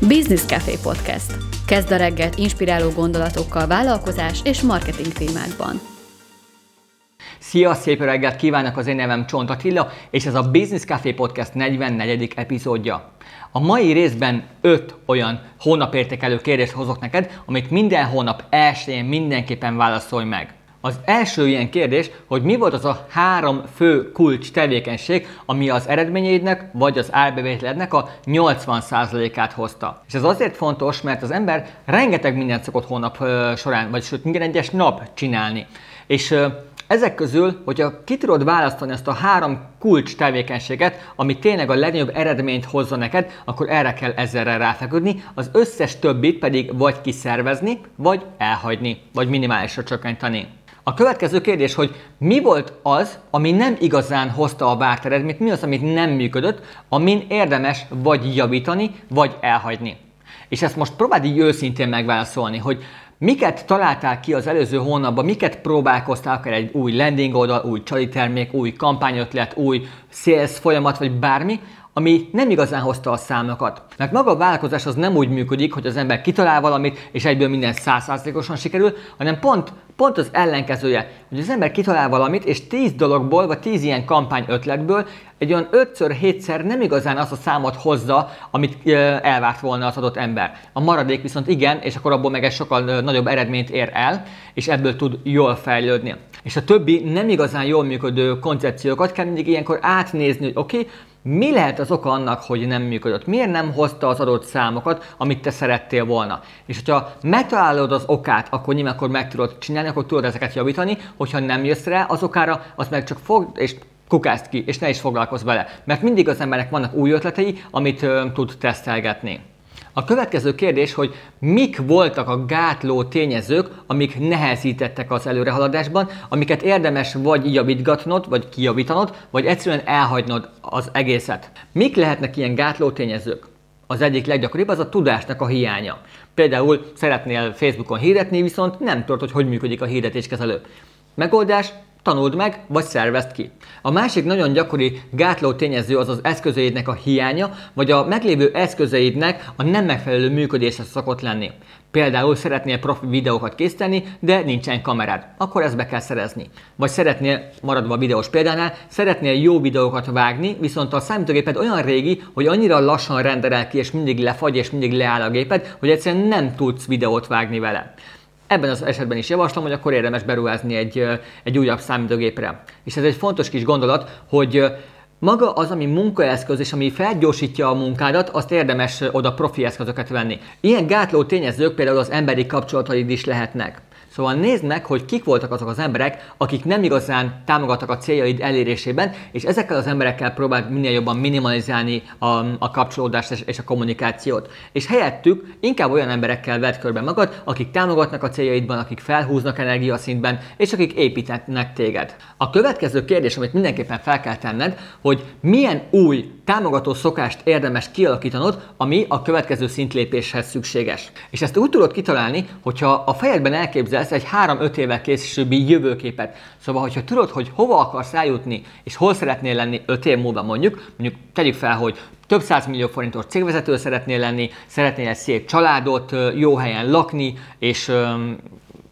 Business Coffee Podcast. Kezd a reggelt inspiráló gondolatokkal vállalkozás és marketing témákban. Szia, szép reggelt kívánok, az én nevem Csont Attila, és ez a Business Coffee Podcast 44. epizódja. A mai részben 5 olyan hónapértékelő kérdést hozok neked, amit minden hónap elsőjén mindenképpen válaszolj meg. Az első ilyen kérdés, hogy mi volt az a 3 fő kulcs tevékenység, ami az eredményeidnek vagy az árbevételednek a 80%-át hozta. És ez azért fontos, mert az ember rengeteg mindent szokott hónap során, vagyis minden egyes nap csinálni. És ezek közül, hogyha ki tudod választani ezt a 3 kulcs tevékenységet, ami tényleg a legnagyobb eredményt hozza neked, akkor erre kell ezerrel ráfeküdni, az összes többit pedig vagy kiszervezni, vagy elhagyni, vagy minimálisra csökkenteni. A következő kérdés, hogy mi volt az, ami nem igazán hozta a várt eredményt, mi az, amit nem működött, amin érdemes vagy javítani, vagy elhagyni. És ezt most próbáld így őszintén megválaszolni, hogy miket találtál ki az előző hónapban, miket próbálkoztál, akár egy új landing oldal, új csalitermék, új kampányötlet, új sales folyamat, vagy bármi, ami nem igazán hozta a számokat. Mert maga a vállalkozás az nem úgy működik, hogy az ember kitalál valamit, és egyből minden 100%-osan sikerül, hanem pont az ellenkezője, hogy az ember kitalál valamit, és 10 dologból, vagy 10 ilyen kampányötletből egy olyan 5-7-szer nem igazán azt a számot hozza, amit elvárt volna az adott ember. A maradék viszont igen, és akkor abból meg egy sokkal nagyobb eredményt ér el, és ebből tud jól fejlődni. És a többi nem igazán jól működő koncepciókat kell mindig ilyenkor átnézni, hogy oké, mi lehet az oka annak, hogy nem működött? Miért nem hozta az adott számokat, amit te szerettél volna? És hogyha megtalálod az okát, akkor nyilván akkor meg tudod csinálni, akkor tudod ezeket javítani, hogyha nem jössz rá az okára, azt meg csak fogd és kukázd ki, és ne is foglalkozz vele. Mert mindig az embernek vannak új ötletei, amit tud tesztelgetni. A következő kérdés, hogy mik voltak a gátló tényezők, amik nehezítettek az előrehaladásban, amiket érdemes vagy javítgatnod, vagy kijavítanod, vagy egyszerűen elhagynod az egészet. Mik lehetnek ilyen gátló tényezők? Az egyik leggyakoribb az a tudásnak a hiánya. Például szeretnél Facebookon hirdetni, viszont nem tudod, hogy működik a hirdetéskezelő. Megoldás? Tanuld meg, vagy szervezd ki. A másik nagyon gyakori gátló tényező az az eszközeidnek a hiánya, vagy a meglévő eszközeidnek a nem megfelelő működése szokott lenni. Például szeretnél profi videókat készíteni, de nincsen kamerád. Akkor ezt be kell szerezni. Vagy szeretnél, maradva a videós példánál, szeretnél jó videókat vágni, viszont a számítógéped olyan régi, hogy annyira lassan renderel ki, és mindig lefagy, és mindig leáll a géped, hogy egyszerűen nem tudsz videót vágni vele. Ebben az esetben is javaslom, hogy akkor érdemes beruházni egy újabb számítógépre. És ez egy fontos kis gondolat, hogy maga az, ami munkaeszköz és ami felgyorsítja a munkádat, azt érdemes oda profi eszközöket venni. Ilyen gátló tényezők például az emberi kapcsolataid is lehetnek. Szóval nézd meg, hogy kik voltak azok az emberek, akik nem igazán támogattak a céljaid elérésében, és ezekkel az emberekkel próbáld minél jobban minimalizálni a kapcsolódást és a kommunikációt. És helyettük inkább olyan emberekkel vedd körbe magad, akik támogatnak a céljaidban, akik felhúznak energiaszintben, és akik építenek téged. A következő kérdés, amit mindenképpen fel kell tenned, hogy milyen új támogató szokást érdemes kialakítanod, ami a következő szintlépéshez szükséges. És ezt úgy tudod kitalálni, hogyha a fejedben elképzelsz egy 3-5 évvel későbbi jövőképet. Szóval, hogyha tudod, hogy hova akarsz eljutni, és hol szeretnél lenni 5 év múlva mondjuk tegyük fel, hogy több 100 millió forintos cégvezető szeretnél lenni, szeretnél egy szép családot, jó helyen lakni, és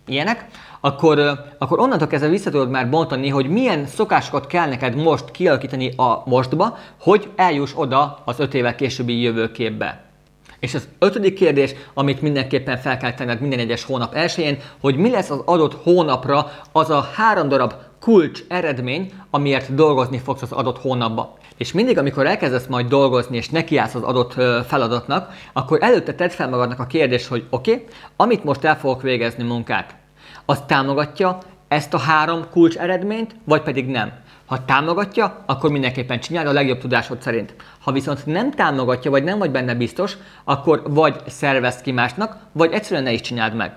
ilyenek, akkor onnantól kezdve vissza tudod már bontani, hogy milyen szokásokat kell neked most kialakítani a mostba, hogy eljuss oda az 5 évvel későbbi jövőképbe. És az 5. kérdés, amit mindenképpen fel kell tenned minden egyes hónap elsőjén, hogy mi lesz az adott hónapra az a 3 darab kulcs eredmény, amiért dolgozni fogsz az adott hónapban. És mindig, amikor elkezdesz majd dolgozni, és nekiállsz az adott feladatnak, akkor előtte tedd fel magadnak a kérdést, hogy oké, amit most el fogok végezni munkát, az támogatja ezt a 3 kulcs eredményt, vagy pedig nem. Ha támogatja, akkor mindenképpen csináld a legjobb tudásod szerint. Ha viszont nem támogatja, vagy nem vagy benne biztos, akkor vagy szervezd ki másnak, vagy egyszerűen ne is csináld meg.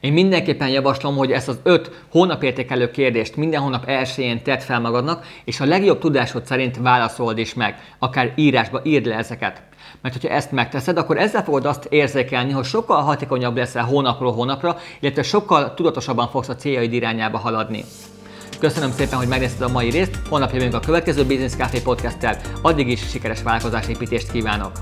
Én mindenképpen javaslom, hogy ezt az 5 hónapértékelő kérdést minden hónap elsőjén tedd fel magadnak, és a legjobb tudásod szerint válaszold is meg, akár írásba írd le ezeket. Mert hogyha ezt megteszed, akkor ezzel fogod azt érzékelni, hogy sokkal hatékonyabb leszel hónapról hónapra, illetve sokkal tudatosabban fogsz a céljaid irányába haladni. Köszönöm szépen, hogy megnézted a mai részt, holnap jövünk a következő Business Coffee Podcast-tel. Addig is sikeres vállalkozásépítést kívánok!